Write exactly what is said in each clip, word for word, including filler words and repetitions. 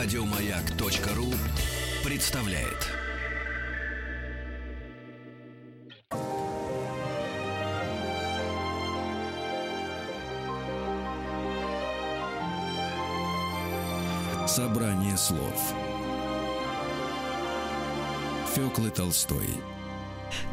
Радио Маяк.ру представляет. Собрание слов Фёклы Толстой.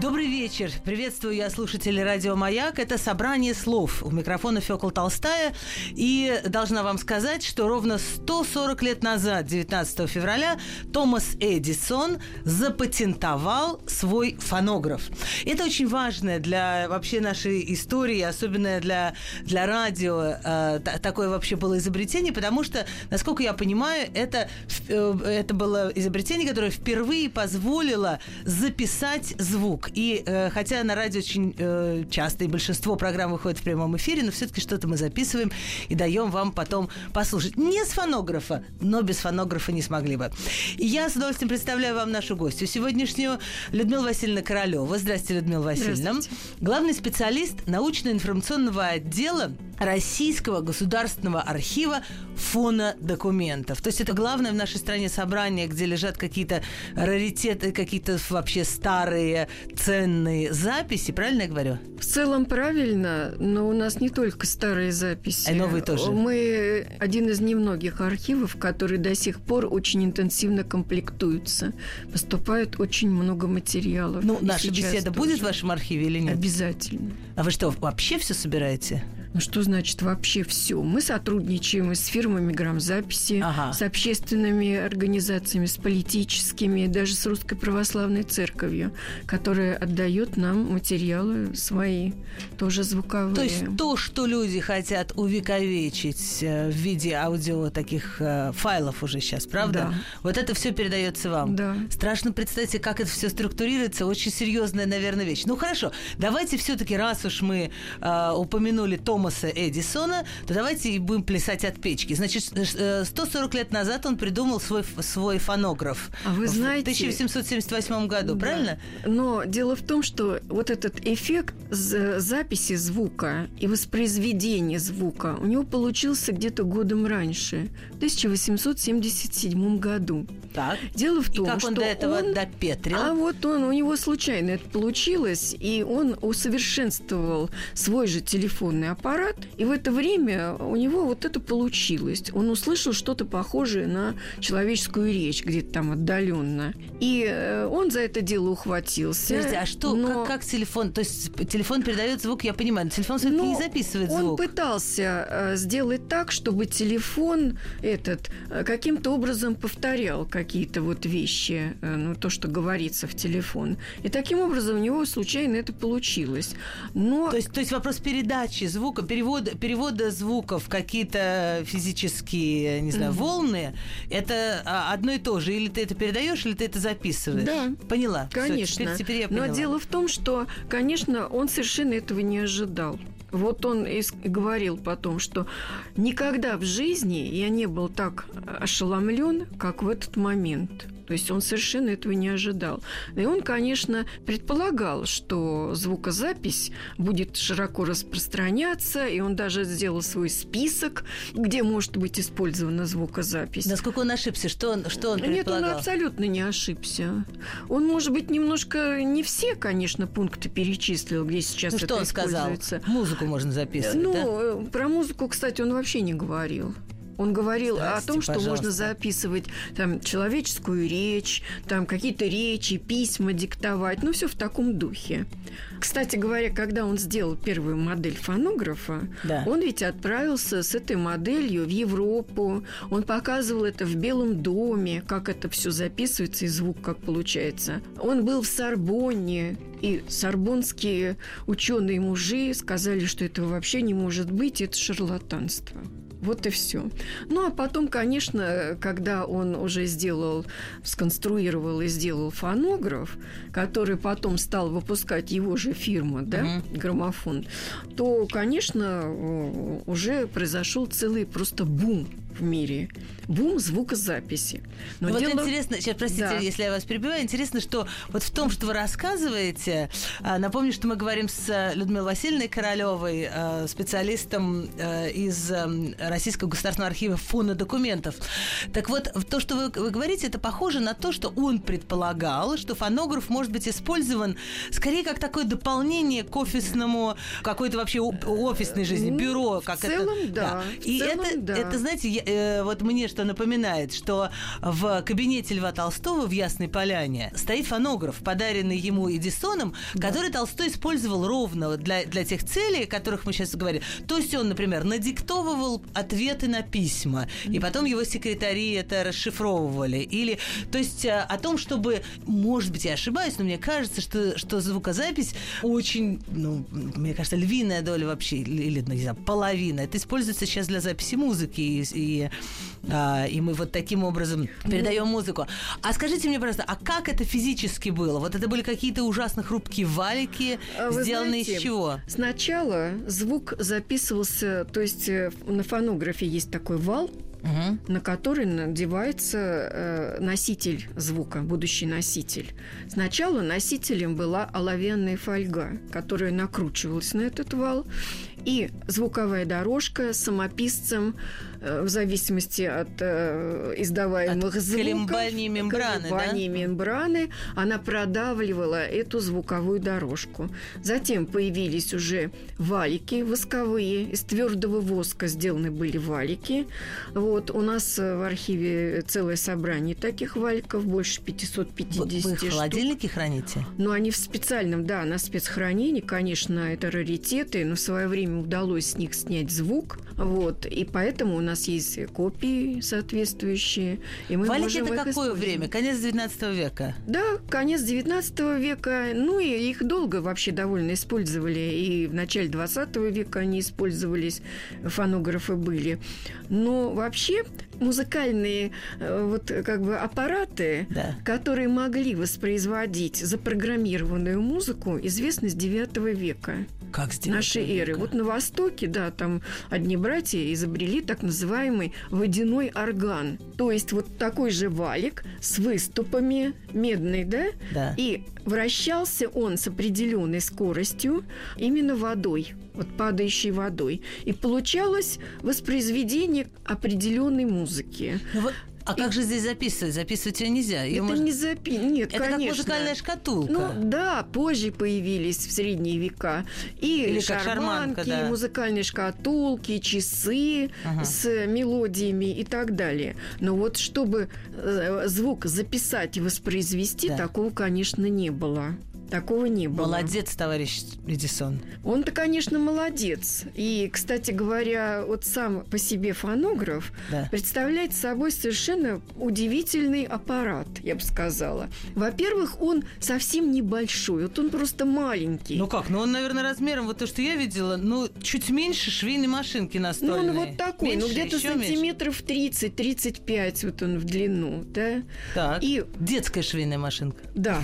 Добрый вечер. Приветствую я слушателей Радио Маяк. Это собрание слов. У микрофона Фёкла Толстая. И должна вам сказать, что ровно сто сорок лет назад, девятнадцатого февраля, Томас Эдисон запатентовал свой фонограф. Это очень важное для вообще нашей истории, особенно для, для радио, э, такое вообще было изобретение, потому что, насколько я понимаю, это, э, это было изобретение, которое впервые позволило записать звук. И э, хотя на радио очень э, часто и большинство программ выходит в прямом эфире, но все-таки что-то мы записываем и даем вам потом послушать. Не с фонографа, но без фонографа не смогли бы. И я с удовольствием представляю вам нашу гостью сегодняшнюю, Людмилу Васильевну Королёву. Здравствуйте, Людмила Васильевна. Здравствуйте. Главный специалист научно-информационного отдела Российского государственного архива фонодокументов. То есть это главное в нашей стране собрание, где лежат какие-то раритеты, какие-то вообще старые ценные записи. Правильно я говорю? В целом правильно, но у нас не только старые записи. А новые тоже. Мы один из немногих архивов, которые до сих пор очень интенсивно комплектуются. Поступает очень много материалов. Ну, наша беседа тоже будет в вашем архиве или нет? Обязательно. А вы что, вообще все собираете? Ну, что значит вообще все? Мы сотрудничаем и с фирмами грамзаписи, ага. с общественными организациями, с политическими, даже с Русской Православной Церковью, которая отдает нам материалы свои, тоже звуковые. То есть то, что люди хотят увековечить в виде аудио таких файлов уже сейчас, правда? Да. Вот это все передается вам. Да. Страшно представьте, как это все структурируется. Очень серьезная, наверное, вещь. Ну, хорошо, давайте все-таки, раз уж мы э, упомянули Тома Эдисона, то давайте и будем плясать от печки. Значит, сто сорок лет назад он придумал свой, свой фонограф. А вы знаете... В тысяча семьсот семьдесят восьмом году, да. Правильно? Но дело в том, что вот этот эффект записи звука и воспроизведения звука у него получился где-то годом раньше, в тысяча восемьсот семьдесят седьмом году. Так. Дело в том, и как он что до этого он... допетрил? А вот он, у него случайно это получилось, и он усовершенствовал свой же телефонный аппарат. Аппарат, и в это время у него вот это получилось. Он услышал что-то похожее на человеческую речь, где-то там отдаленно. И он за это дело ухватился. Подождите, а что, но... как, как телефон? То есть телефон передает звук, я понимаю, но телефон все-таки не записывает он звук. Он пытался сделать так, чтобы телефон этот каким-то образом повторял какие-то вот вещи, ну, то, что говорится в телефон. И таким образом у него случайно это получилось. Но... То есть, то есть вопрос передачи звука, Перевода, перевода звуков, какие-то физические, не знаю, mm-hmm. волны, это одно и то же. Или ты это передаешь, или ты это записываешь. Да. Поняла. Конечно. Всё, теперь, теперь я поняла. Но дело в том, что, конечно, он совершенно этого не ожидал. Вот он и говорил потом, что никогда в жизни я не был так ошеломлен, как в этот момент. То есть он совершенно этого не ожидал. И он, конечно, предполагал, что звукозапись будет широко распространяться, и он даже сделал свой список, где может быть использована звукозапись. Насколько он ошибся? Что он, что он предполагал? Нет, он абсолютно не ошибся. Он, может быть, немножко не все, конечно, пункты перечислил, где сейчас ну, это что он используется. Сказал? Музыку можно записывать, ну, да? Про музыку, кстати, он вообще не говорил. Он говорил о том, что пожалуйста. Можно записывать там, человеческую речь, там, какие-то речи, письма диктовать. Ну, все в таком духе. Кстати говоря, когда он сделал первую модель фонографа, да. он ведь отправился с этой моделью в Европу. Он показывал это в Белом доме, как это все записывается и звук как получается. Он был в Сорбонне, и сорбонские ученые-мужи сказали, что этого вообще не может быть, это шарлатанство. Вот и все. Ну, а потом, конечно, когда он уже сделал, сконструировал и сделал фонограф, который потом стал выпускать его же фирма, да, mm-hmm. граммофон, то, конечно, уже произошел целый просто бум в мире. Бум звукозаписи. Но вот дело... интересно, сейчас, простите, да. если я вас перебиваю, интересно, что вот в том, что вы рассказываете, напомню, что мы говорим с Людмилой Васильевной Королёвой, специалистом из Российского Российского государственного архива фонодокументов. Так вот, то, что вы, вы говорите, это похоже на то, что он предполагал, что фонограф может быть использован скорее как такое дополнение к офисному, какой-то вообще офисной жизни, бюро. Как в целом, это, да. да. И в целом, это, да. это, знаете, я, вот мне что напоминает, что в кабинете Льва Толстого в Ясной Поляне стоит фонограф, подаренный ему Эдисоном, да. который Толстой использовал ровно для, для тех целей, о которых мы сейчас говорим. То есть он, например, надиктовывал ответы на письма, и потом его секретари это расшифровывали. Или, то есть о том, чтобы, может быть, я ошибаюсь, но мне кажется, что, что звукозапись очень, ну, мне кажется, львиная доля вообще, или, не знаю, половина, это используется сейчас для записи музыки, и, и, а, и мы вот таким образом передаем музыку. А скажите мне, пожалуйста, а как это физически было? Вот это были какие-то ужасно хрупкие валики, Вы сделанные знаете, из чего? Сначала звук записывался, то есть на фонографе есть такой вал, Uh-huh. на который надевается носитель звука, будущий носитель. Сначала носителем была оловянная фольга, которая накручивалась на этот вал, и звуковая дорожка с самописцем, в зависимости от издаваемых от звуков, колебаний мембраны, колебаний да? мембраны, она продавливала эту звуковую дорожку. Затем появились уже валики восковые, из твердого воска сделаны были валики. Вот, у нас в архиве целое собрание таких валиков, больше пятьсот пятьдесят штук. Вы их в холодильнике храните? Ну, они в специальном, да, на спецхранении, конечно, это раритеты, но в свое время удалось с них снять звук, вот, и поэтому у нас есть копии соответствующие. И мы валики это какое время? Конец девятнадцатого века? Да, конец девятнадцатого века, ну и их долго вообще довольно использовали, и в начале двадцатого века они использовались, фонографы были, но вообще музыкальные вот, как бы аппараты, да. которые могли воспроизводить запрограммированную музыку, известны с девятого века. Как с нашей эры. Века? Вот на Востоке, да, там одни братья изобрели так называемый водяной орган. То есть вот такой же валик с выступами, медный, да? Да. И вращался он с определенной скоростью именно водой, вот падающей водой. И получалось воспроизведение определенной музыки. Вот. А и... как же здесь записывать? Записывать ее нельзя. Её это можно... не запи... Нет, это конечно. Это как музыкальная шкатулка. Ну да, позже появились в средние века и Или шарманки, шарманка, да. и музыкальные шкатулки, и часы ага. с мелодиями и так далее. Но вот чтобы звук записать и воспроизвести, да. такого, конечно, не было. Такого не было. Молодец, товарищ Эдисон. Он-то, конечно, молодец. И, кстати говоря, вот сам по себе фонограф да. представляет собой совершенно удивительный аппарат, я бы сказала. Во-первых, он совсем небольшой. Вот он просто маленький. Ну как? Ну он, наверное, размером, вот то, что я видела, ну чуть меньше швейной машинки настольной. Ну он вот такой, меньше, ну где-то сантиметров тридцать-тридцать пять вот он в длину. Да? Так. И... детская швейная машинка. Да.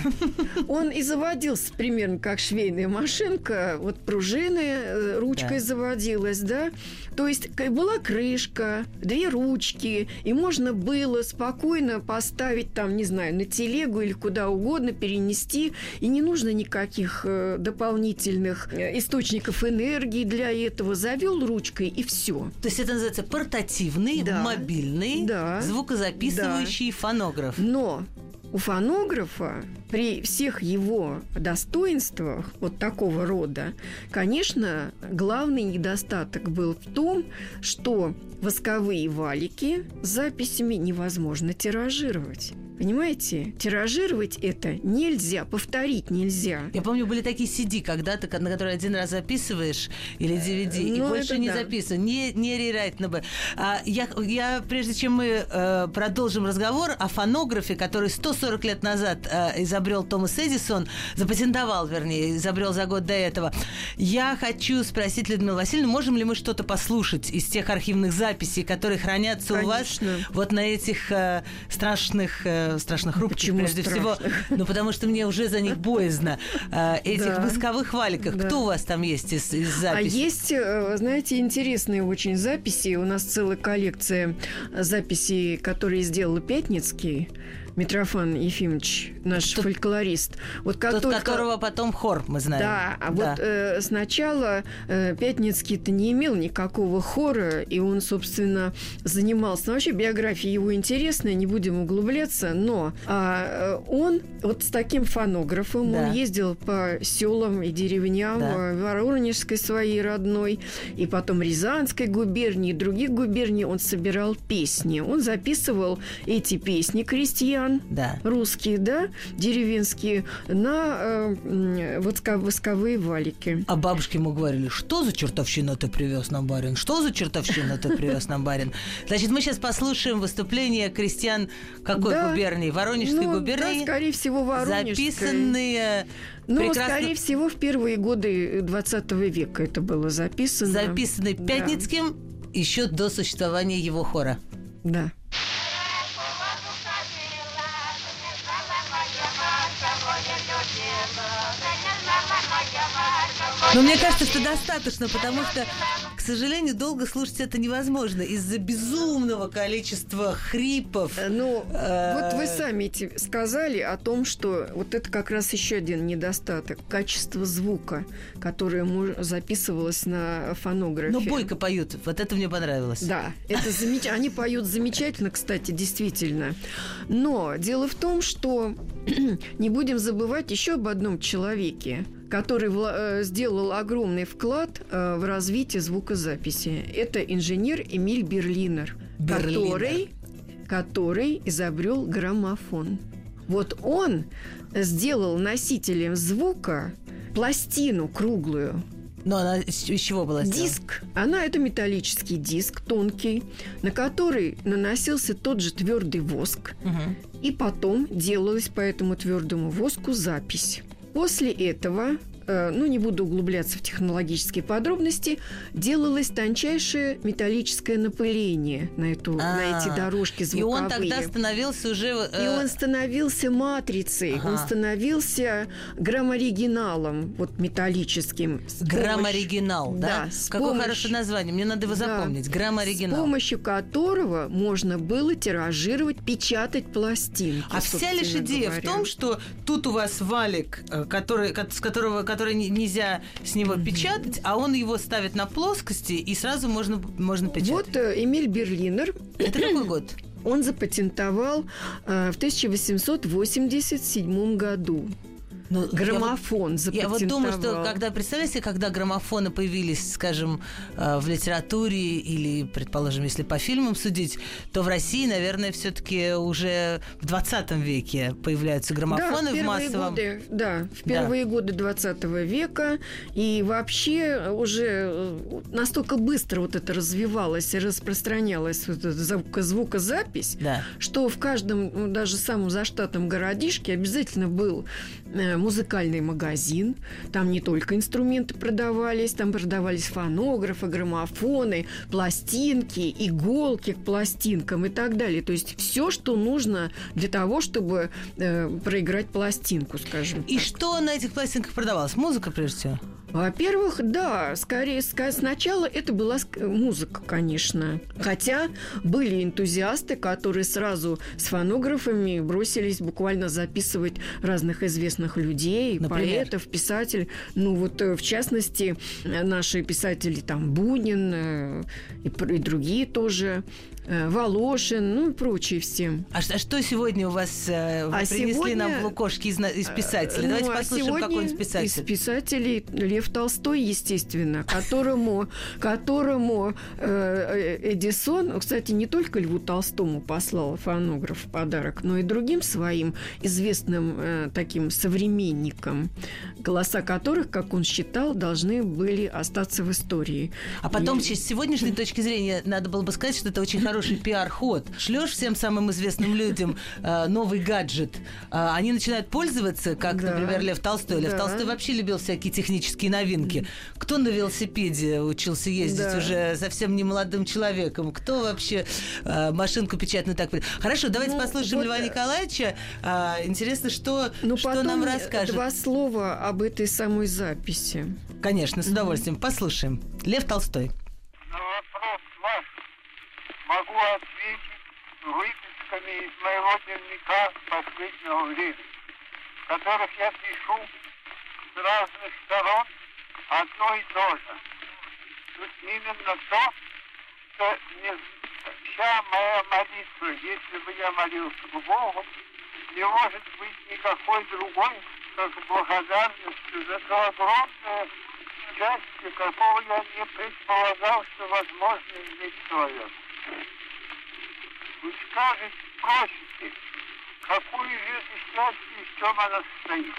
Он и заводил примерно как швейная машинка, вот пружины ручкой да. заводилась, да. То есть была крышка, две ручки, и можно было спокойно поставить там, не знаю, на телегу или куда угодно, перенести, и не нужно никаких дополнительных источников энергии для этого. Завел ручкой, и все. То есть это называется портативный, да. мобильный, да. звукозаписывающий да. фонограф. Но у фонографа при всех его достоинствах вот такого рода, конечно, главный недостаток был в том, что восковые валики с записями невозможно тиражировать. Понимаете? Тиражировать это нельзя, повторить нельзя. Я помню, были такие си ди когда-то, на которые один раз записываешь, или ди ви ди, ну, и больше не да. записываешь, не, не рерайтно. А, я, я, прежде чем мы э, продолжим разговор о фонографе, который сто сорок лет назад э, изобрел Томас Эдисон, запатентовал, вернее, изобрел за год до этого, я хочу спросить Людмилу Васильевну, можем ли мы что-то послушать из тех архивных записей, которые хранятся Конечно. у вас вот на этих э, страшных... Э, страшных хрупких, прежде страшных? всего. Ну, потому что мне уже за них боязно. Этих восковых валиков. Да. Кто у вас там есть из, из записей? А есть, знаете, интересные очень записи. У нас целая коллекция записей, которые сделал Пятницкий. Митрофан Ефимович, наш тот, фольклорист. Вот как тот, только... которого потом хор, мы знаем. Да, а да. вот э, сначала э, Пятницкий-то не имел никакого хора, и он, собственно, занимался... Ну, вообще биография его интересная, не будем углубляться, но э, он вот с таким фонографом, да. он ездил по селам и деревням, да. Воронежской своей родной, и потом Рязанской губернии, и других губерний, он собирал песни. Он записывал эти песни крестьян, Да. русские, да, деревенские, на э, воска, восковые валики. А бабушки ему говорили, что за чертовщина ты привез нам, барин? Что за чертовщина ты привез нам, барин? Значит, мы сейчас послушаем выступление крестьян какой да. губернии? Воронежской ну, губернии? Да, скорее всего, Воронежской. Записанные... Ну, прекрасно... скорее всего, в первые годы двадцатого века это было записано. Записанные да. Пятницким еще до существования его хора. Да. Но мне кажется, что достаточно, потому что, к сожалению, долго слушать это невозможно из-за безумного количества хрипов. Ну, вот вы сами сказали о том, что вот это как раз еще один недостаток – качество звука, которое записывалось на фонографе. Но бойко поют, вот это мне понравилось. Да, это замечательно. Они поют замечательно, кстати, действительно. Но дело в том, что не будем забывать еще об одном человеке, который сделал огромный вклад в развитие звукозаписи. Это инженер Эмиль Берлинер, Берлинер. который, который изобрел граммофон. Вот он сделал носителем звука пластину круглую. Но она из чего была сделана? Диск. Она – это металлический диск, тонкий, на который наносился тот же твердый воск. Угу. И потом делалась по этому твердому воску запись. После этого, ну, не буду углубляться в технологические подробности, делалось тончайшее металлическое напыление на, эту, на эти дорожки звуковые. И он тогда становился уже... Э... И он становился матрицей, ага. он становился грамморигиналом, вот металлическим. Грамморигинал, да? Да. Какое помощью... хорошее название, мне надо его запомнить. Да. Грамморигинал. С помощью которого можно было тиражировать, печатать пластинки. А вся лишь идея говоря. в том, что тут у вас валик, который, с которого... который нельзя с него mm-hmm. печатать, а он его ставит на плоскости, и сразу можно, можно печатать. Вот Эмиль Берлинер. Это какой год? Он запатентовал э, в тысяча восемьсот восемьдесят седьмом году. Ну, граммофон я, запатентовал. Я вот думаю, что когда, представляете, когда граммофоны появились, скажем, э, в литературе или, предположим, если по фильмам судить, то в России, наверное, все-таки уже в двадцатом веке появляются граммофоны, да, в, в массовом... Годы, да, в первые да. годы двадцатого века. И вообще уже настолько быстро вот это развивалось и распространялась вот эта звукозапись, да. что в каждом, даже самом заштатном городишке обязательно был... музыкальный магазин. Там не только инструменты продавались, там продавались фонографы, граммофоны, пластинки, иголки к пластинкам и так далее. То есть все, что нужно для того, чтобы э, проиграть пластинку, скажем И так. Что на этих пластинках продавалось? Музыка, прежде всего? Во-первых, да, скорее сначала это была музыка, конечно. Хотя были энтузиасты, которые сразу с фонографами бросились буквально записывать разных известных людей, Например? поэтов, писателей. Ну вот, в частности, наши писатели там Бунин и, и другие тоже. Волошин, ну и прочие все. А, а что сегодня у вас э, а принесли сегодня... нам лукошки из, из писателей? Давайте ну, а послушаем какой-нибудь писатель. Из писателей Лев Толстой, естественно, которому, которому э, Эдисон, кстати, не только Льву Толстому послал фонограф в подарок, но и другим своим известным э, таким современникам, голоса которых, как он считал, должны были остаться в истории. А потом, и... с сегодняшней точки зрения, надо было бы сказать, что это очень хороший пиар-ход. Шлёшь всем самым известным людям э, новый гаджет. Э, они начинают пользоваться, как, да. например, Лев Толстой. Лев да. Толстой вообще любил всякие технические новинки. Кто на велосипеде учился ездить да. уже совсем не молодым человеком? Кто вообще э, машинку печатную так... Хорошо, давайте ну, послушаем вот... Льва Николаевича. Э, интересно, что, ну, что нам расскажет. Два слова об этой самой записи. Конечно, с удовольствием. Mm-hmm. Послушаем. Лев Толстой. Могу ответить, выписать снимками из моего дневника последнего времени, в которых я пишу с разных сторон одно и то же. Тут именно то, что не... вся моя молитва, если бы я молился к Богу, не может быть никакой другой, как благодарностью за то огромное счастье, какого я не предполагал, что возможно иметь человека. Вы скажете, спросите, какую же это счастье и в чем оно состоит?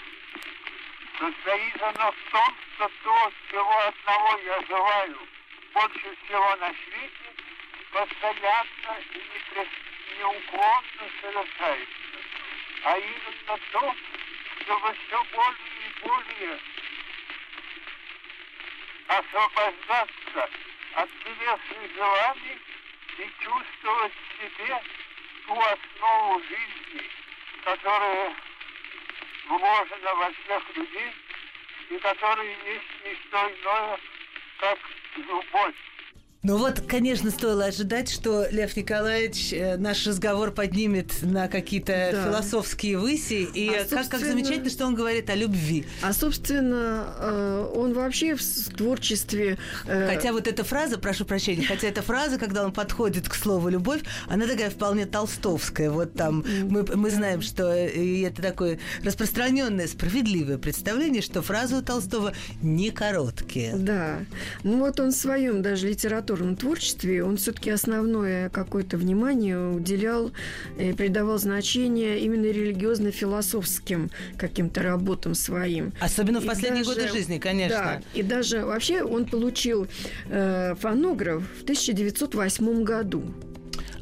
Состоит оно в том, что то, чего одного я желаю больше всего на свете, постоянно и неуклонно совершается. А именно то, чтобы все более и более освобождаться от телесных желаний и чувствовать в себе ту основу жизни, которая вложена во всех людей и которая есть не что иное, как любовь. Ну вот, конечно, стоило ожидать, что Лев Николаевич э, наш разговор поднимет на какие-то да. философские выси. И а, как, как замечательно, что он говорит о любви. А, собственно, э, он вообще в творчестве... Э... Хотя вот эта фраза, прошу прощения, хотя эта фраза, когда он подходит к слову «любовь», она такая вполне толстовская. Вот там мы, мы знаем, что это такое распространенное, справедливое представление, что фразы у Толстого не короткие. Да. Ну вот он в своем даже литературном творчестве, он все-таки основное какое-то внимание уделял, придавал значение именно религиозно-философским каким-то работам своим. Особенно в и последние даже, годы жизни, конечно. Да, и даже вообще он получил э, фонограф в тысяча девятьсот восьмом году.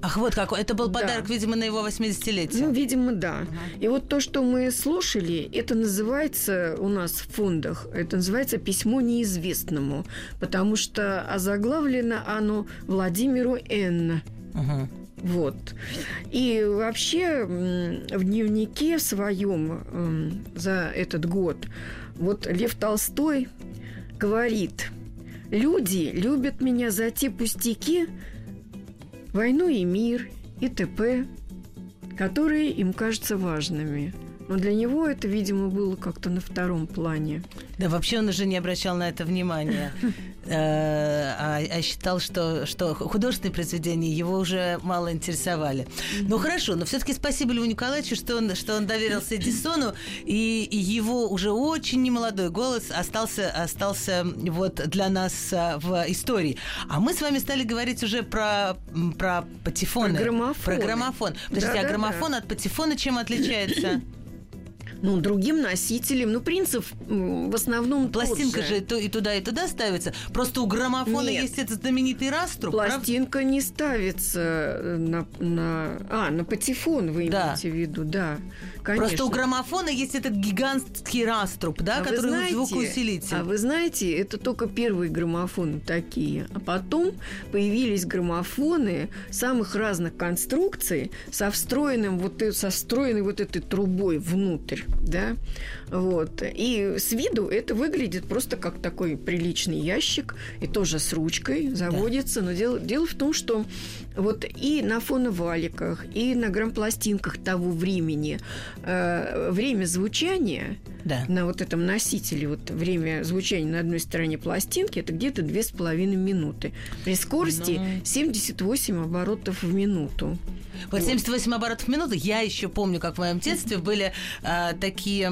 Ах, вот как. Это был подарок, да. видимо, на его восьмидесятилетие. Ну, видимо, да. Угу. И вот то, что мы слушали, это называется у нас в фондах, это называется «Письмо неизвестному», потому что озаглавлено оно Владимиру Н. Угу. Вот. И вообще в дневнике своем за этот год вот Лев Толстой говорит: «Люди любят меня за те пустяки, войну и мир, и т.п., которые им кажутся важными». Но для него это, видимо, было как-то на втором плане. Да, вообще он уже не обращал на это внимания. А считал, что художественные произведения его уже мало интересовали. Ну, хорошо, но все-таки спасибо Льву Николаевичу, что он доверился Эдисону, и его уже очень немолодой голос остался вот для нас в истории. А мы с вами стали говорить уже про патефоны. Про граммофон. Про граммофон. Подождите, а граммофон от патефона чем отличается? Ну, другим носителем. Ну, принцип в основном пластинка же и туда, и туда ставится. Просто у граммофона Нет. есть этот знаменитый раструб. Пластинка прав... не ставится на, на... А, на патефон вы да. имеете в виду, да. Конечно. Просто у граммофона есть этот гигантский раструб, да, а который знаете, звукоусилитель. А вы знаете, это только первые граммофоны такие. А потом появились граммофоны самых разных конструкций со, встроенным вот, со встроенной вот этой трубой внутрь. Да? Вот. И с виду это выглядит просто как такой приличный ящик, и тоже с ручкой заводится. Да. Но дело, дело в том, что вот и на фоноваликах, и на грампластинках того времени э, время звучания да. на вот этом носителе, вот время звучания на одной стороне пластинки, это где-то две с половиной минуты. При скорости Но... семьдесят восемь оборотов в минуту. Вот, вот семьдесят восемь оборотов в минуту. Я еще помню, как в моем детстве были э, такие,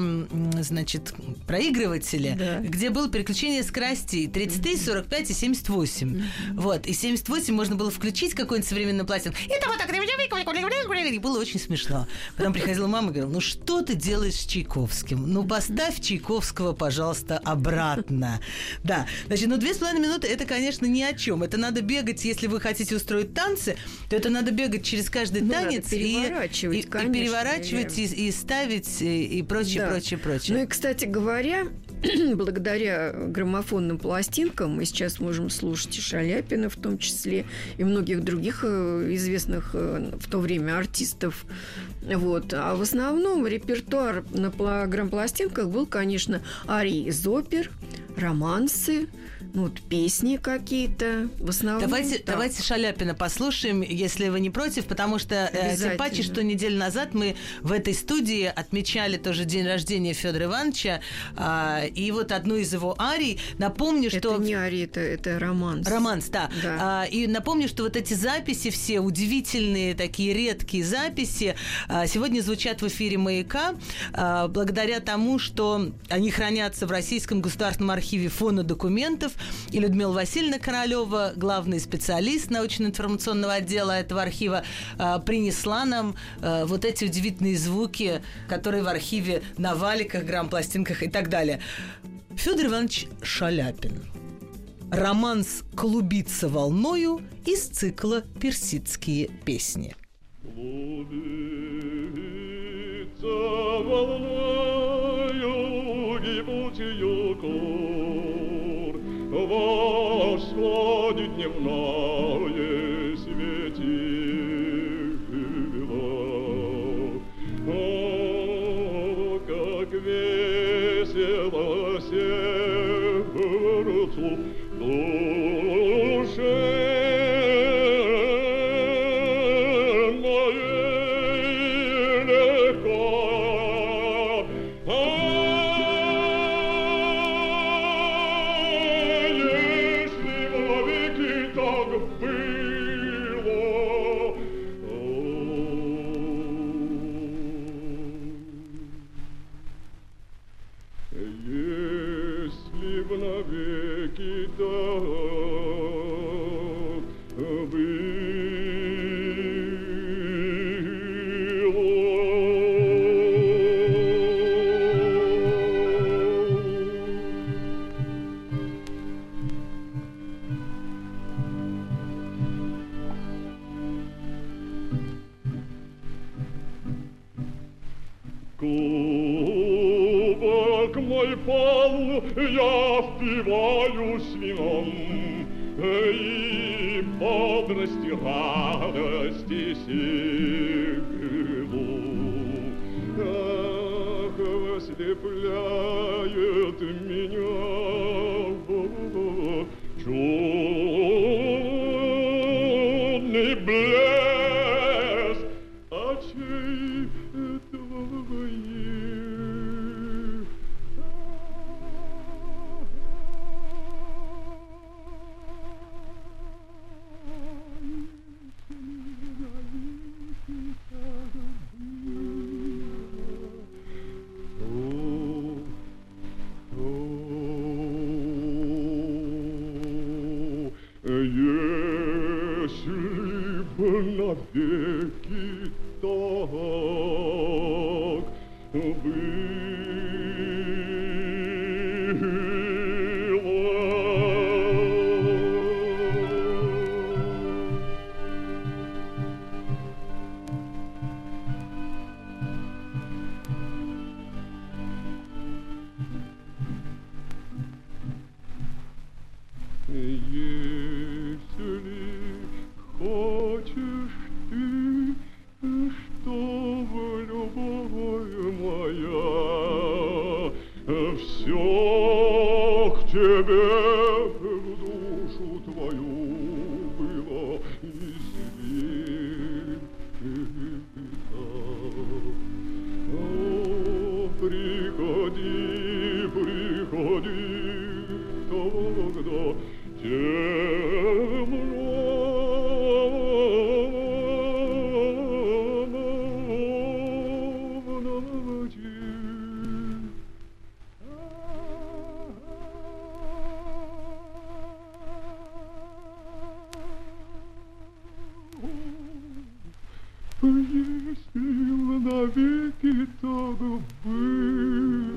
значит, проигрыватели, да. где было переключение скоростей тридцать три, сорок пять и семьдесят восемь. Mm-hmm. Вот. И семьдесят восемь можно было включить какой-нибудь современный пластинку. И там вот так... И было очень смешно. Потом приходила мама и говорила: ну что ты делаешь с Чайковским? Ну поставь Чайковского, пожалуйста, обратно. Да. Значит, ну две с половиной минуты это, конечно, ни о чем. Это надо бегать, если вы хотите устроить танцы, то это надо бегать через каждый ну, танец и, и, и переворачивать, и, и ставить, и, и прочее, да. прочее, прочее. Ну и, кстати говоря, благодаря граммофонным пластинкам мы сейчас можем слушать и Шаляпина в том числе, и многих других известных в то время артистов. Вот. А в основном репертуар на грампластинках был, конечно, арии из опер, романсы, ну, вот песни какие-то, в основном. Давайте, давайте Шаляпина послушаем, если вы не против, потому что э, тем паче, что неделю назад мы в этой студии отмечали тоже день рождения Федора Ивановича, э, и вот одну из его арий. Напомню, это что... Это не ария, это, это романс. Романс, да. да. Э, и напомню, что вот эти записи все, удивительные такие редкие записи, э, сегодня звучат в эфире «Маяка», э, благодаря тому, что они хранятся в Российском государственном архиве фонодокументов. И Людмила Васильевна Королёва, главный специалист научно-информационного отдела этого архива, принесла нам вот эти удивительные звуки, которые в архиве на валиках, грампластинках и так далее. Фёдор Иванович Шаляпин. Романс «Клубится волною» из цикла «Персидские песни». Клубится волною, гибут её кор. Восходит дневное светило. О, как весело сердцу, душе моей легко. Я впиваюсь вином, и бодрости, радости силу. Ах, ослепляет меня чудный блеск очей твоих. Навеки так было. Thank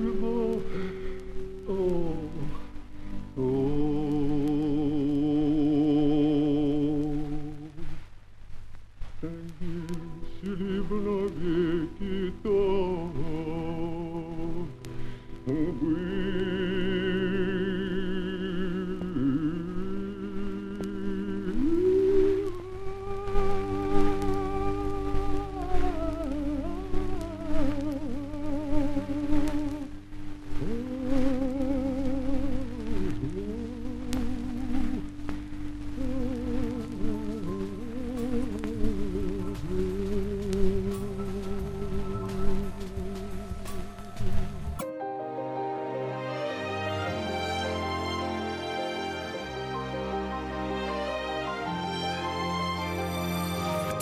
you.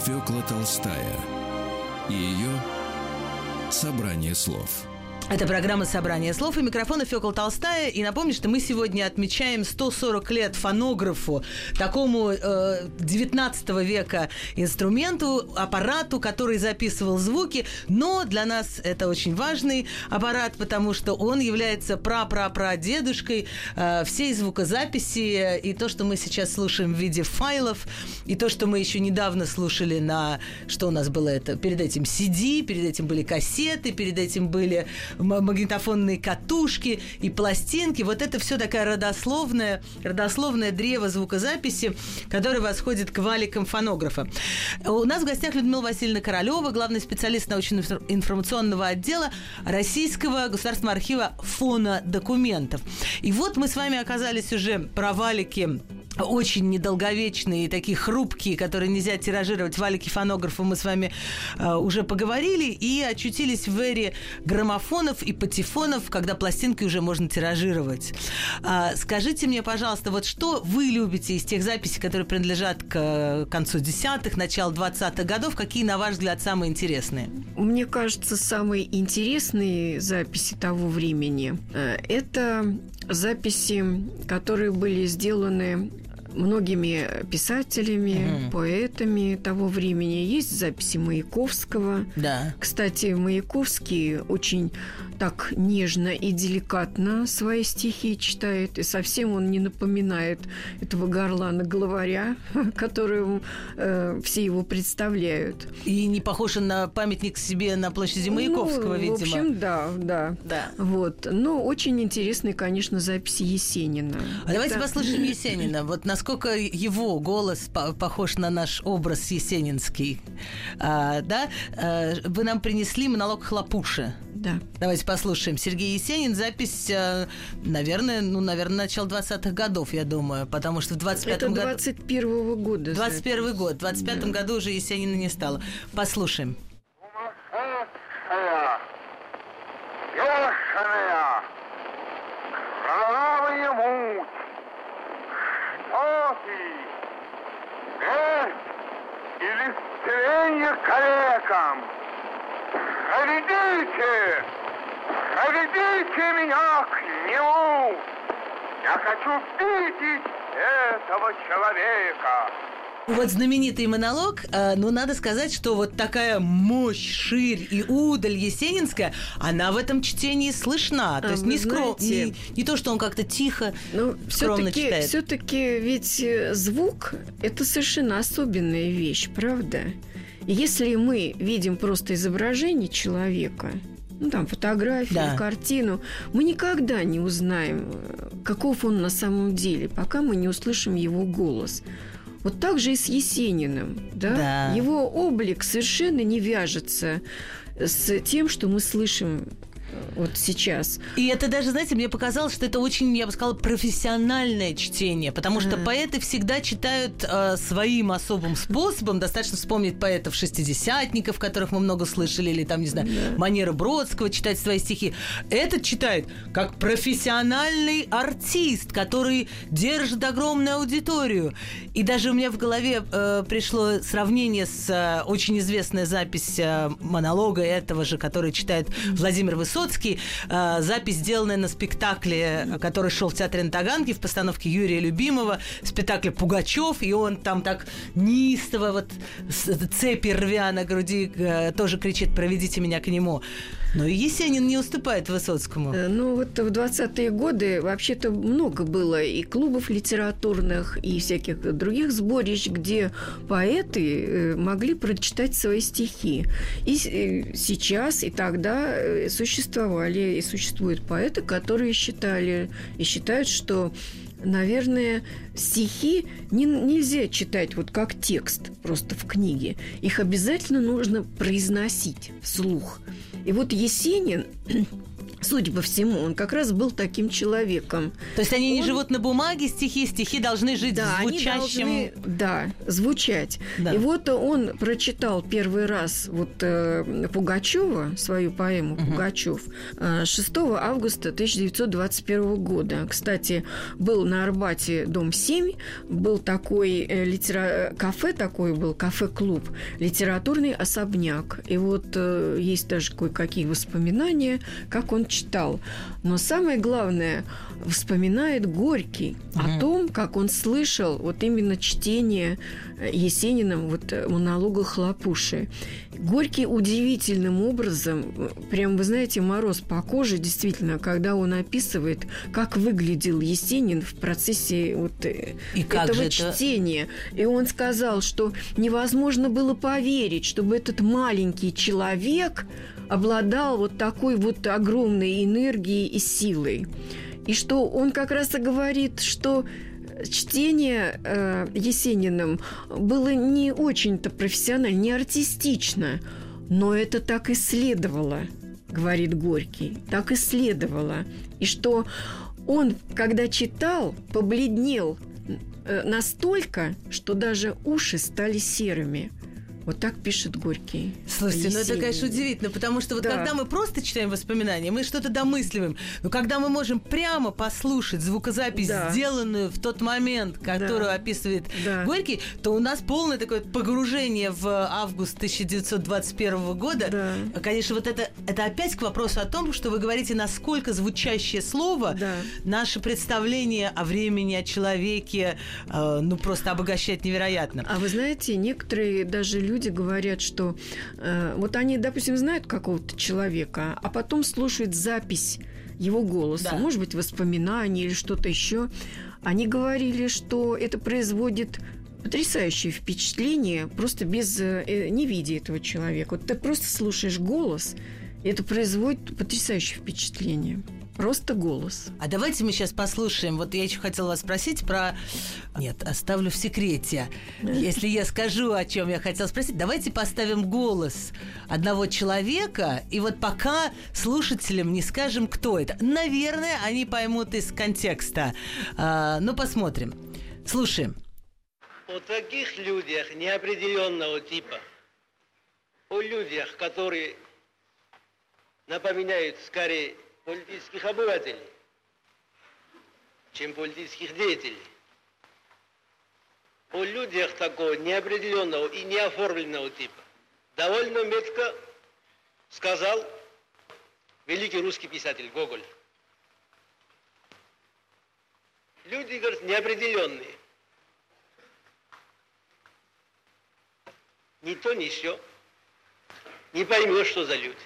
Фёкла Толстая и ее собрание слов. Это программа «Собрание слов» и микрофона Фёкла Толстая. И напомню, что мы сегодня отмечаем сто сорок лет фонографу, такому э, девятнадцатого века инструменту, аппарату, который записывал звуки. Но для нас это очень важный аппарат, потому что он является пра-пра-прадедушкой э, всей звукозаписи. И то, что мы сейчас слушаем в виде файлов, и то, что мы еще недавно слушали на... Что у нас было это? Перед этим си ди, перед этим были кассеты, перед этим были... магнитофонные катушки и пластинки. Вот это все такая родословная, родословное древо звукозаписи, которое восходит к валикам фонографа. У нас в гостях Людмила Васильевна Королёва, главный специалист научно-информационного отдела Российского государственного архива фонодокументов. И вот мы с вами оказались уже про валики, очень недолговечные, такие хрупкие, которые нельзя тиражировать, валики фонографа, мы с вами э, уже поговорили, и очутились в эре граммофонов и патефонов, когда пластинки уже можно тиражировать. Э, скажите мне, пожалуйста, вот что вы любите из тех записей, которые принадлежат к концу десятых, началу двадцатых годов, какие, на ваш взгляд, самые интересные? Мне кажется, самые интересные записи того времени э, – это записи, которые были сделаны многими писателями, mm-hmm. поэтами того времени. Есть записи Маяковского. Да. Кстати, Маяковский очень так нежно и деликатно свои стихи читает, и совсем он не напоминает этого Горлана-главаря, которым э, все его представляют. И не похож он на памятник себе на площади Маяковского, ну, видимо. В общем, да, да. да. Вот. Но очень интересны, конечно, записи Есенина. А Это... давайте послушаем Есенина. Вот насколько Насколько его голос похож на наш образ есенинский. А, да? а, вы нам принесли монолог Хлопуши. Да. Давайте послушаем. Сергей Есенин. Запись, наверное, ну, наверное, начало двадцатых годов, я думаю. Потому что в двадцать пятом году... Это двадцать первого года. двадцать первый год. В двадцать пятом да. году уже Есенина не стало. Послушаем. Сумасшедшая, бешеная, кровавая муть. Смерть или стрелье калекам! Проведите! Проведите меня к нему! Я хочу видеть этого человека! Вот знаменитый монолог, но надо сказать, что вот такая мощь, ширь и удаль есенинская, она в этом чтении слышна. То а, есть не, скром... знаете, не, не то, что он как-то тихо, но скромно все-таки, читает. Все-таки ведь звук – это совершенно особенная вещь, правда? Если мы видим просто изображение человека, ну, там, фотографию, да. картину, мы никогда не узнаем, каков он на самом деле, пока мы не услышим его голос. Вот так же и с Есениным, да? да? Его облик совершенно не вяжется с тем, что мы слышим вот сейчас. И это даже, знаете, мне показалось, что это очень, я бы сказала, профессиональное чтение, потому что А-а-а. поэты всегда читают э, своим особым способом. Достаточно вспомнить поэтов-шестидесятников, которых мы много слышали, или там, не знаю, да. манера Бродского читать свои стихи. Этот читает как профессиональный артист, который держит огромную аудиторию. И даже у меня в голове э, пришло сравнение с э, очень известной записью э, монолога этого же, который читает Владимир Высоцкий. Запись, сделанная на спектакле, который шел в Театре на Таганке в постановке Юрия Любимова, спектакль «Пугачев», и он там так неистово, вот цепи рвя на груди, тоже кричит: «Проведите меня к нему». Но и Есенин не уступает Высоцкому. Ну, вот в двадцатые годы вообще-то много было и клубов литературных, и всяких других сборищ, где поэты могли прочитать свои стихи. И сейчас, и тогда существовали, и существуют поэты, которые считали и считают, что, наверное, стихи не, нельзя читать вот как текст просто в книге. Их обязательно нужно произносить вслух. И вот Есенин Судя по всему, он как раз был таким человеком. То есть они он... не живут на бумаге стихи, стихи должны жить да, звучащим. Они должны, да, звучать. Да. И вот он прочитал первый раз вот, э, Пугачева, свою поэму угу. «Пугачев», шестого августа тысяча девятьсот двадцать первого года. Кстати, был на Арбате дом семь, был такой э, литера... кафе, такой был кафе-клуб, литературный особняк. И вот э, есть даже кое-какие воспоминания, как он читал. Но самое главное, вспоминает Горький mm-hmm. о том, как он слышал вот именно чтение Есениным вот монолога Хлопуши. Горький удивительным образом, прям, вы знаете, мороз по коже, действительно, когда он описывает, как выглядел Есенин в процессе вот и этого чтения. Это... И он сказал, что невозможно было поверить, чтобы этот маленький человек обладал вот такой вот огромной энергией и силой. И что он как раз и говорит, что чтение э, Есениным было не очень-то профессионально, не артистично, но это так и следовало, говорит Горький, так и следовало. И что он, когда читал, побледнел э, настолько, что даже уши стали серыми. Вот так пишет Горький. Слушайте, ну это, конечно, удивительно, потому что вот да. когда мы просто читаем воспоминания, мы что-то домысливаем. Но когда мы можем прямо послушать звукозапись, да. сделанную в тот момент, которую да. описывает да. Горький, то у нас полное такое погружение в август тысяча девятьсот двадцать первого года. Да. Конечно, вот это, это опять к вопросу о том, что вы говорите, насколько звучащее слово да. наше представление о времени, о человеке, э, ну просто обогащает невероятно. А вы знаете, некоторые даже люди... Люди говорят, что э, вот они, допустим, знают какого-то человека, а потом слушают запись его голоса, да. может быть, воспоминания или что-то еще. Они говорили, что это производит потрясающее впечатление, просто без э, не видя этого человека. Вот ты просто слушаешь голос, и это производит потрясающее впечатление. Просто голос. А давайте мы сейчас послушаем. Вот я еще хотела вас спросить про... Нет, оставлю в секрете. Если я скажу, о чем я хотела спросить, давайте поставим голос одного человека, и вот пока слушателям не скажем, кто это. Наверное, они поймут из контекста. А, ну, посмотрим. Слушаем. О таких людях неопределенного типа, о людях, которые напоминают скорее политических обывателей, чем политических деятелей. О людях такого неопределенного и неоформленного типа довольно метко сказал великий русский писатель Гоголь. Люди, говорят, неопределенные. Ни то, ни сё. Не поймешь, что за люди.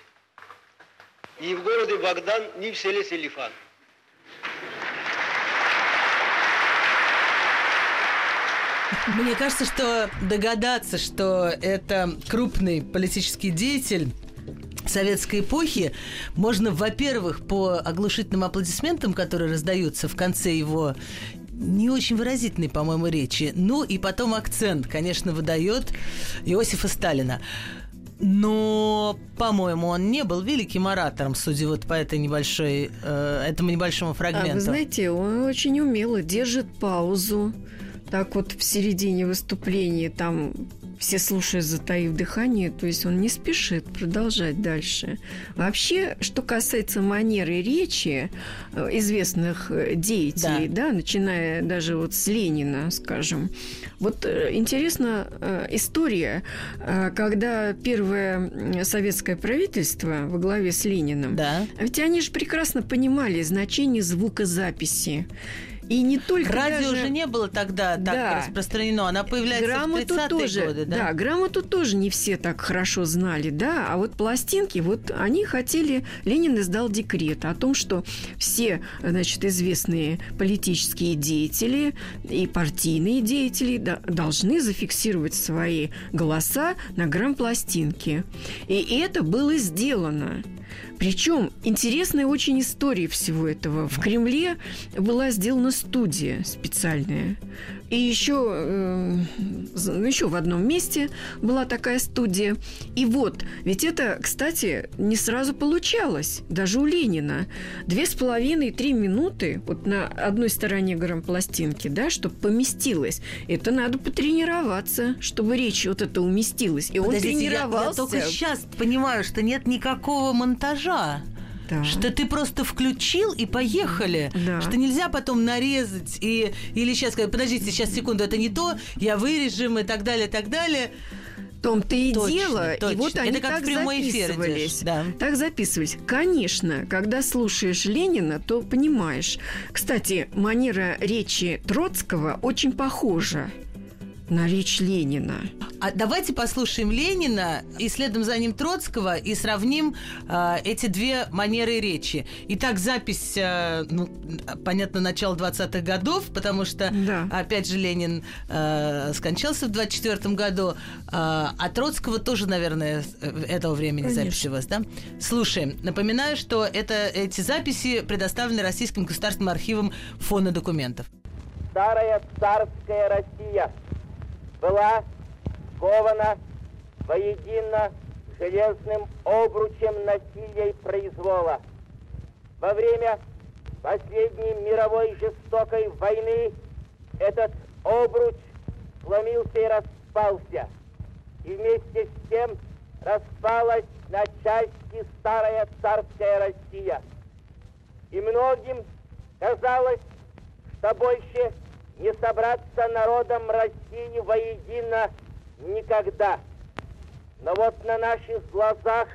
Ни в городе Богдан, ни в селе Селифан. Мне кажется, что догадаться, что это крупный политический деятель советской эпохи, можно, во-первых, по оглушительным аплодисментам, которые раздаются в конце его не очень выразительной, по-моему, речи, ну и потом акцент, конечно, выдает Иосифа Сталина. Но, по-моему, он не был великим оратором, судя вот по этой небольшой, э, этому небольшому фрагменту. А вы знаете, он очень умело держит паузу. Так вот в середине выступления там все слушают, затаив дыхание. То есть он не спешит продолжать дальше. Вообще, что касается манеры речи известных деятелей, да. Да, начиная даже вот с Ленина, скажем. Вот интересна история, когда первое советское правительство во главе с Лениным, да. ведь они же прекрасно понимали значение звукозаписи. И не только радио даже... же не было тогда так да. распространено. Она появляется грамоту в тридцатые годы. Да? да, грамоту тоже не все так хорошо знали. да. А вот пластинки, вот они хотели... Ленин издал декрет о том, что все, значит, известные политические деятели и партийные деятели да, должны зафиксировать свои голоса на грампластинке. И это было сделано. Причем интересная очень история всего этого. В Кремле была сделана студия специальная, И еще, э, еще в одном месте была такая студия. И вот, ведь это, кстати, не сразу получалось, даже у Ленина. Две с половиной, три минуты вот на одной стороне грампластинки, да, чтобы поместилось. Это надо потренироваться, чтобы речь вот это уместилась. И подождите, он тренировался. Я, я только сейчас понимаю, что нет никакого монтажа. Да. Что ты просто включил и поехали. Да. Что нельзя потом нарезать и, или сейчас сказать, подождите, сейчас, секунду, это не то, я вырежем и так далее, так далее. Том-то и точно, дело. Точно. И вот они это как так в прямой записывались. Идешь, да. Так записывались. Конечно, когда слушаешь Ленина, то понимаешь. Кстати, манера речи Троцкого очень похожа на речь Ленина. А давайте послушаем Ленина и следом за ним Троцкого и сравним э, эти две манеры речи. Итак, запись, э, ну, понятно, начала двадцатых годов, потому что, да, опять же, Ленин э, скончался в двадцать четвёртом году, э, а Троцкого тоже, наверное, этого времени записи у вас, да? Слушаем. Напоминаю, что это, эти записи предоставлены Российским государственным архивом фонодокументов. Старая царская Россия была скована воедино железным обручем насилия и произвола. Во время последней мировой жестокой войны этот обруч сломился и распался. И вместе с тем распалась на части старая царская Россия. И многим казалось, что больше не собраться народом России воедино никогда. Но вот на наших глазах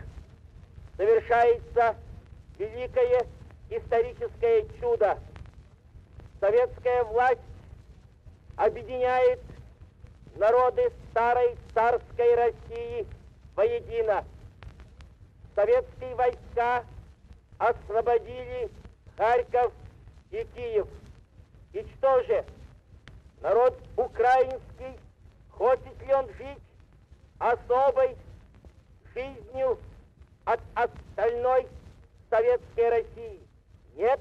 совершается великое историческое чудо. Советская власть объединяет народы старой царской России воедино. Советские войска освободили Харьков и Киев. И что же? Народ украинский, хочет ли он жить особой жизнью от остальной советской России? Нет,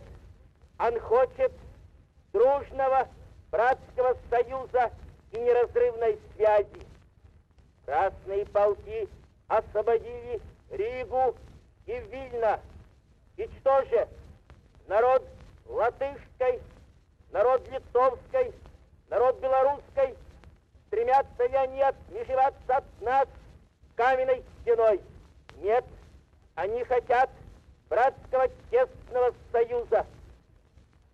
он хочет дружного братского союза и неразрывной связи. Красные полки освободили Ригу и Вильно. И что же? Народ латышской, народ литовской, народ белорусской, стремятся ли они отмежеваться от нас каменной стеной? Нет, они хотят братского тесного союза.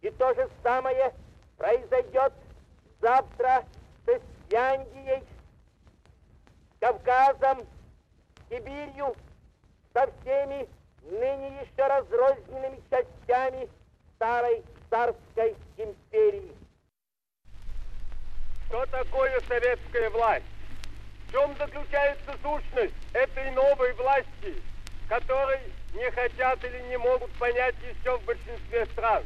И то же самое произойдет завтра с Исляндией, Кавказом, Сибирью, со всеми ныне еще разрозненными частями старой царской империи. Что такое советская власть? В чем заключается сущность этой новой власти, которой не хотят или не могут понять еще в большинстве стран?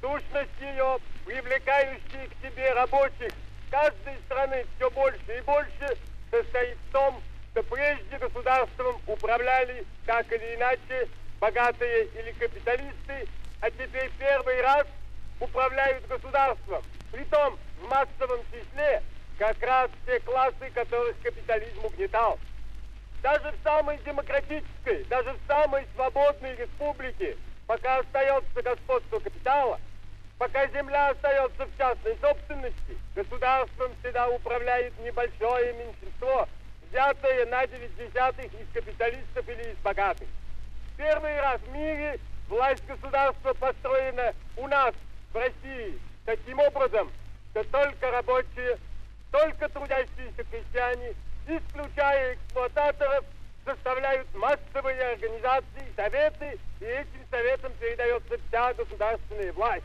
Сущность ее, привлекающая к себе рабочих каждой страны все больше и больше, состоит в том, что прежде государством управляли так или иначе богатые или капиталисты, а теперь первый раз управляют государством. Притом в массовом числе как раз те классы, которых капитализм угнетал. Даже в самой демократической, даже в самой свободной республике, пока остается господство капитала, пока земля остается в частной собственности, государством всегда управляет небольшое меньшинство, взятое на девять десятых из капиталистов или из богатых. Первый раз в мире власть государства построена у нас, в России, таким образом, что только рабочие, только трудящиеся крестьяне, исключая эксплуататоров, составляют массовые организации, советы, и этим советам передается вся государственная власть.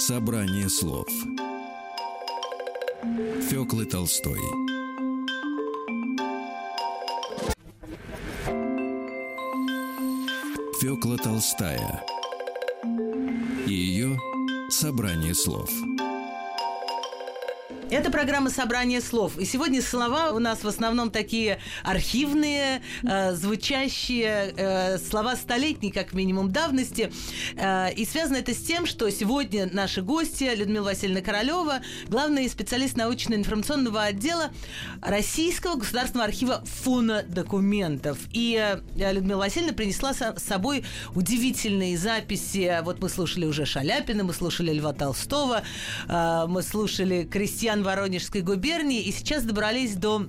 Собрание слов Фёклы Толстой. Фёкла Толстая и ее собрание слов. Это программа «Собрание слов». И сегодня слова у нас в основном такие архивные, э, звучащие, э, слова столетней, как минимум, давности. Э, и связано это с тем, что сегодня наши гости Людмила Васильевна Королёва, главный специалист научно-информационного отдела Российского государственного архива фонодокументов. И э, Людмила Васильевна принесла с собой удивительные записи. Вот мы слушали уже Шаляпина, мы слушали Льва Толстого, э, мы слушали крестьян Воронежской губернии, и сейчас добрались до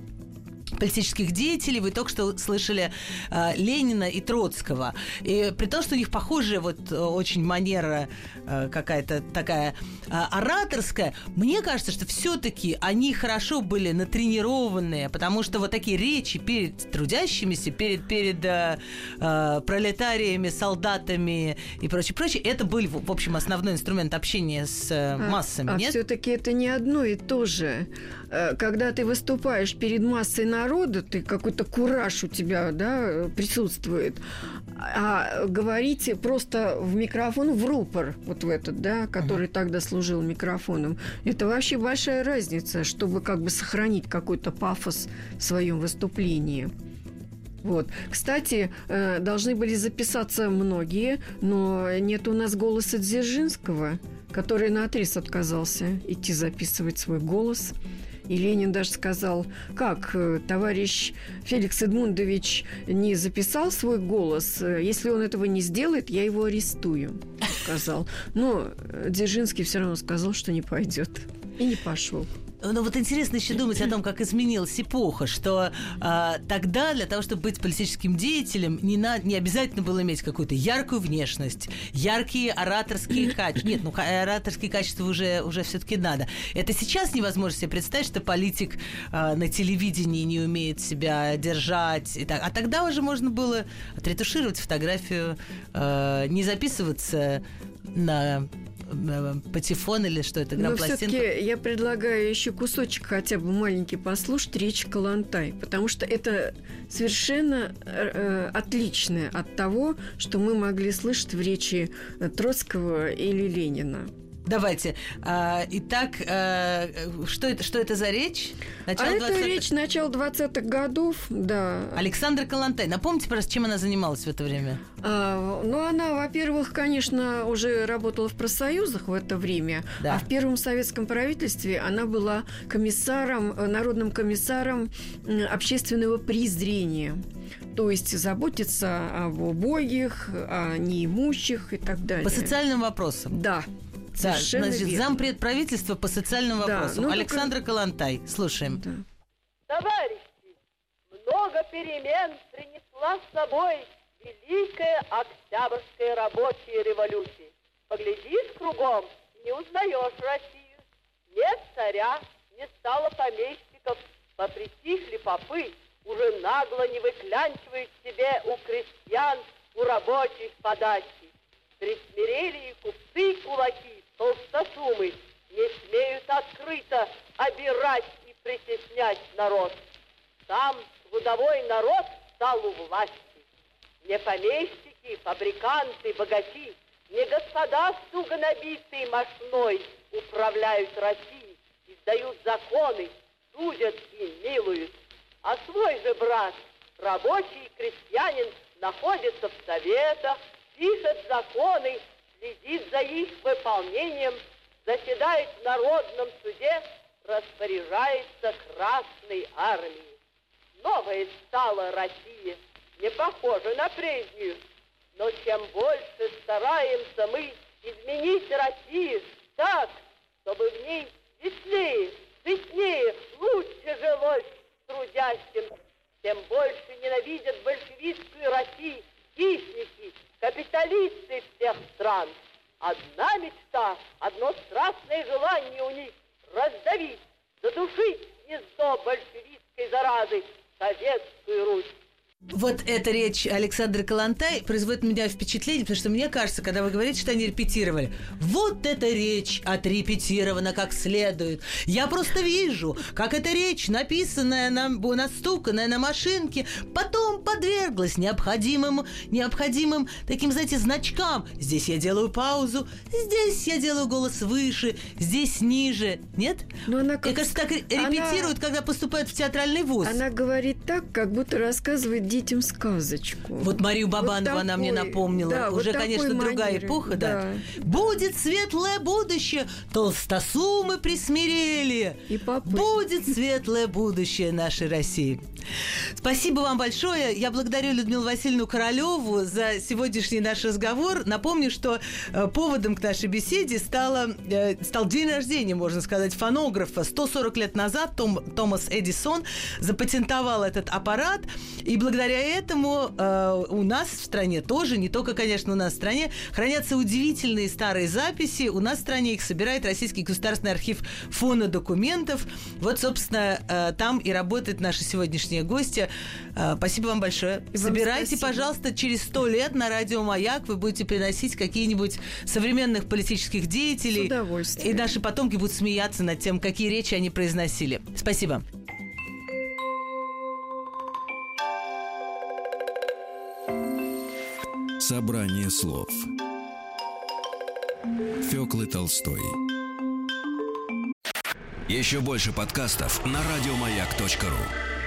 политических деятелей. Вы только что слышали э, Ленина и Троцкого. И при том, что у них похожая вот очень манера э, какая-то такая э, ораторская, мне кажется, что все-таки они хорошо были натренированные, потому что вот такие речи перед трудящимися, перед, перед э, э, пролетариями, солдатами и прочее, прочее, это был, в общем, основной инструмент общения с э, массами. А, а все-таки это не одно и то же. Когда ты выступаешь перед массой народа, Народа, ты какой-то кураж у тебя, да, присутствует, а говорите просто в микрофон, в рупор, вот в этот, да, который mm-hmm. тогда служил микрофоном. Это вообще большая разница, чтобы как бы сохранить какой-то пафос в своем выступлении. Вот. Кстати, должны были записаться многие, но нет у нас голоса Дзержинского, который наотрез отказался идти записывать свой голос. И Ленин даже сказал: как товарищ Феликс Эдмундович не записал свой голос, если он этого не сделает, я его арестую, сказал. Но Дзержинский все равно сказал, что не пойдет. И не пошел. Ну вот интересно еще думать о том, как изменилась эпоха, что э, тогда для того, чтобы быть политическим деятелем, не, на, не обязательно было иметь какую-то яркую внешность, яркие ораторские качества. Нет, ну ораторские качества уже, уже все-таки надо. Это сейчас невозможно себе представить, что политик э, на телевидении не умеет себя держать. И так. А тогда уже можно было отретушировать фотографию, э, не записываться на... патефон или что это, грампластинка? Но все-таки я предлагаю еще кусочек хотя бы маленький послушать речь Коллонтай, потому что это совершенно э, отличное от того, что мы могли слышать в речи Троцкого или Ленина. Давайте. А, итак, а, что, это, что это за речь? Начало а двадцатых... это речь начала двадцатых годов, да. Александра Коллонтай. Напомните, просто, чем она занималась в это время? А, ну, она, во-первых, конечно, уже работала в профсоюзах в это время, да. А в первом советском правительстве она была комиссаром, народным комиссаром общественного презрения. То есть заботиться об убогих, о неимущих и так далее. По социальным вопросам? Да. Да, значит, зампред правительства по социальным вопросам. Да, ну, Александра ну, Коллонтай. Слушаем. Да. Товарищи, много перемен принесла с собой великая Октябрьская рабочая революция. Поглядишь кругом, не узнаешь Россию. Нет царя, не стало помещиков, попритихли попы, уже нагло не выклянчивают себе у крестьян, у рабочих подачи. Присмирели и купцы, кулаки, толстосумы, не смеют открыто обирать и притеснять народ. Сам трудовой народ стал у власти. Не помещики, фабриканты, богачи, не господа суго набитые мошной управляют Россией, издают законы, судят и милуют. А свой же брат, рабочий и крестьянин, находится в советах, пишет законы, следит за их выполнением, заседает в Народном суде, распоряжается Красной армией. Новая стала Россия, не похожа на прежнюю, но чем больше стараемся мы изменить Россию так, чтобы в ней веселее, сытнее, лучше жилось трудящим, тем больше ненавидят большевистскую Россию хищники, капиталисты всех стран. Одна мечта, одно страстное желание у них – раздавить, задушить гнездо большевистской заразы, советскую Русь. Вот эта речь Александры Коллонтай производит у меня впечатление, потому что мне кажется, когда вы говорите, что они репетировали, вот эта речь отрепетирована как следует. Я просто вижу, как эта речь, написанная, на, настуканная на машинке, потом подверглась необходимым, необходимым таким, знаете, значкам. Здесь я делаю паузу, здесь я делаю голос выше, здесь ниже. Нет? Но она, как... Мне кажется, так репетируют, она... когда поступают в театральный вуз. Она говорит так, как будто рассказывает детям сказочку. Вот Марию Бабанову вот такой, она мне напомнила. Да, уже, вот конечно, манеры, другая эпоха. Да. Да. Будет светлое будущее, толстосумы присмирели. И попы. Будет светлое будущее нашей России. Спасибо вам большое. Я благодарю Людмилу Васильевну Королёву за сегодняшний наш разговор. Напомню, что поводом к нашей беседе стало, стал день рождения, можно сказать, фонографа. сто сорок лет назад Том, Томас Эдисон запатентовал этот аппарат. И благодаря этому э, у нас в стране тоже, не только, конечно, у нас в стране, хранятся удивительные старые записи. У нас в стране их собирает Российский государственный архив фонодокументов. Вот, собственно, э, там и работает наша сегодняшняя гостья. Э, спасибо вам большое. И вам Собирайте, спасибо. Пожалуйста, через сто лет на радио «Маяк» вы будете приносить какие-нибудь современных политических деятелей. С удовольствием. И наши потомки будут смеяться над тем, какие речи они произносили. Спасибо. Собрание слов Фёклы Толстой. Еще больше подкастов на радиомаяк точка ру.